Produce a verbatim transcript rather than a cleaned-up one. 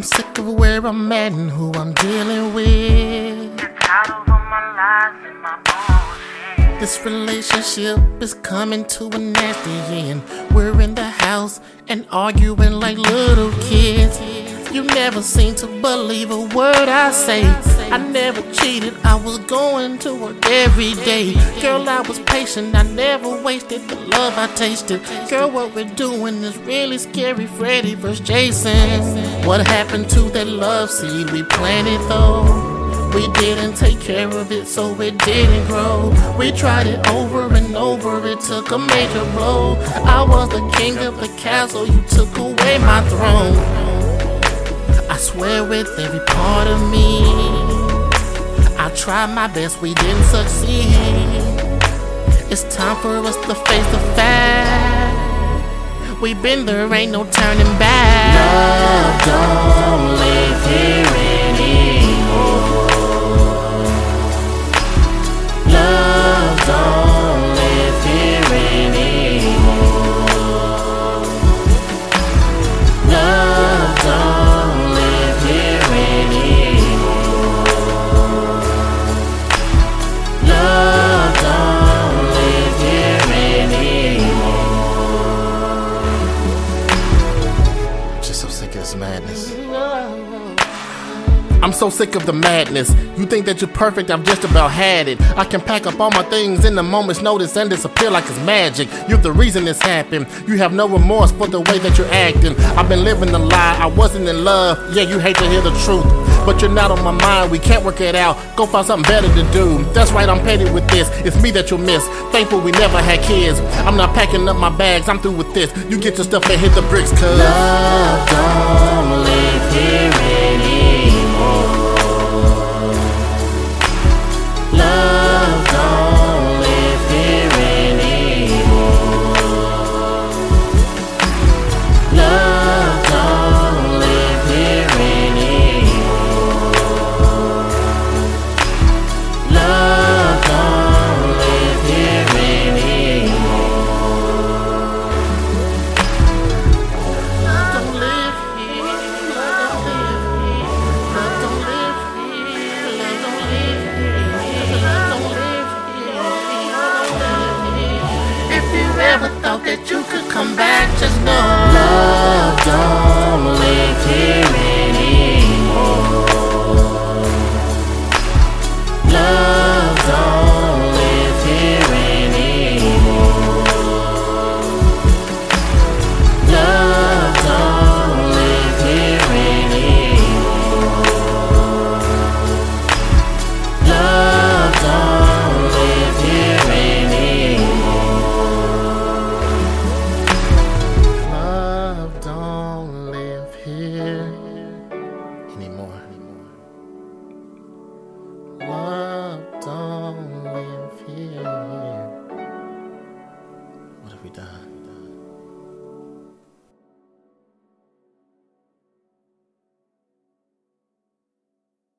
I'm sick of where I'm at and who I'm dealing with. Get tired of all my lies and my bullshit. This relationship is coming to a nasty end. We're in the house and arguing like little kids. You never seem to believe a word I say. I never cheated, I was going to work every day. Girl, I was patient, I never wasted the love I tasted. Girl, what we're doing is really scary, Freddy versus Jason. What happened to that love seed we planted though? We didn't take care of it, so it didn't grow. We tried it over and over, it took a major blow. I was the king of the castle, you took away my throne. I swear with every part of me, I tried my best, we didn't succeed. It's time for us to face the fact. We've been there, ain't no turning back. Love don't live here anymore. Love don't live here anymore. Love don't madness. I'm so sick of the madness. You think that you're perfect, I've just about had it. I can pack up all my things in a moment's notice and disappear like it's magic. You're the reason this happened. You have no remorse for the way that you're acting. I've been living a lie, I wasn't in love. Yeah, you hate to hear the truth, but you're not on my mind, we can't work it out. Go find something better to do. That's right, I'm petty with this. It's me that you'll miss. Thankful we never had kids. I'm not packing up my bags, I'm through with this. You get your stuff and hit the bricks, cause love don't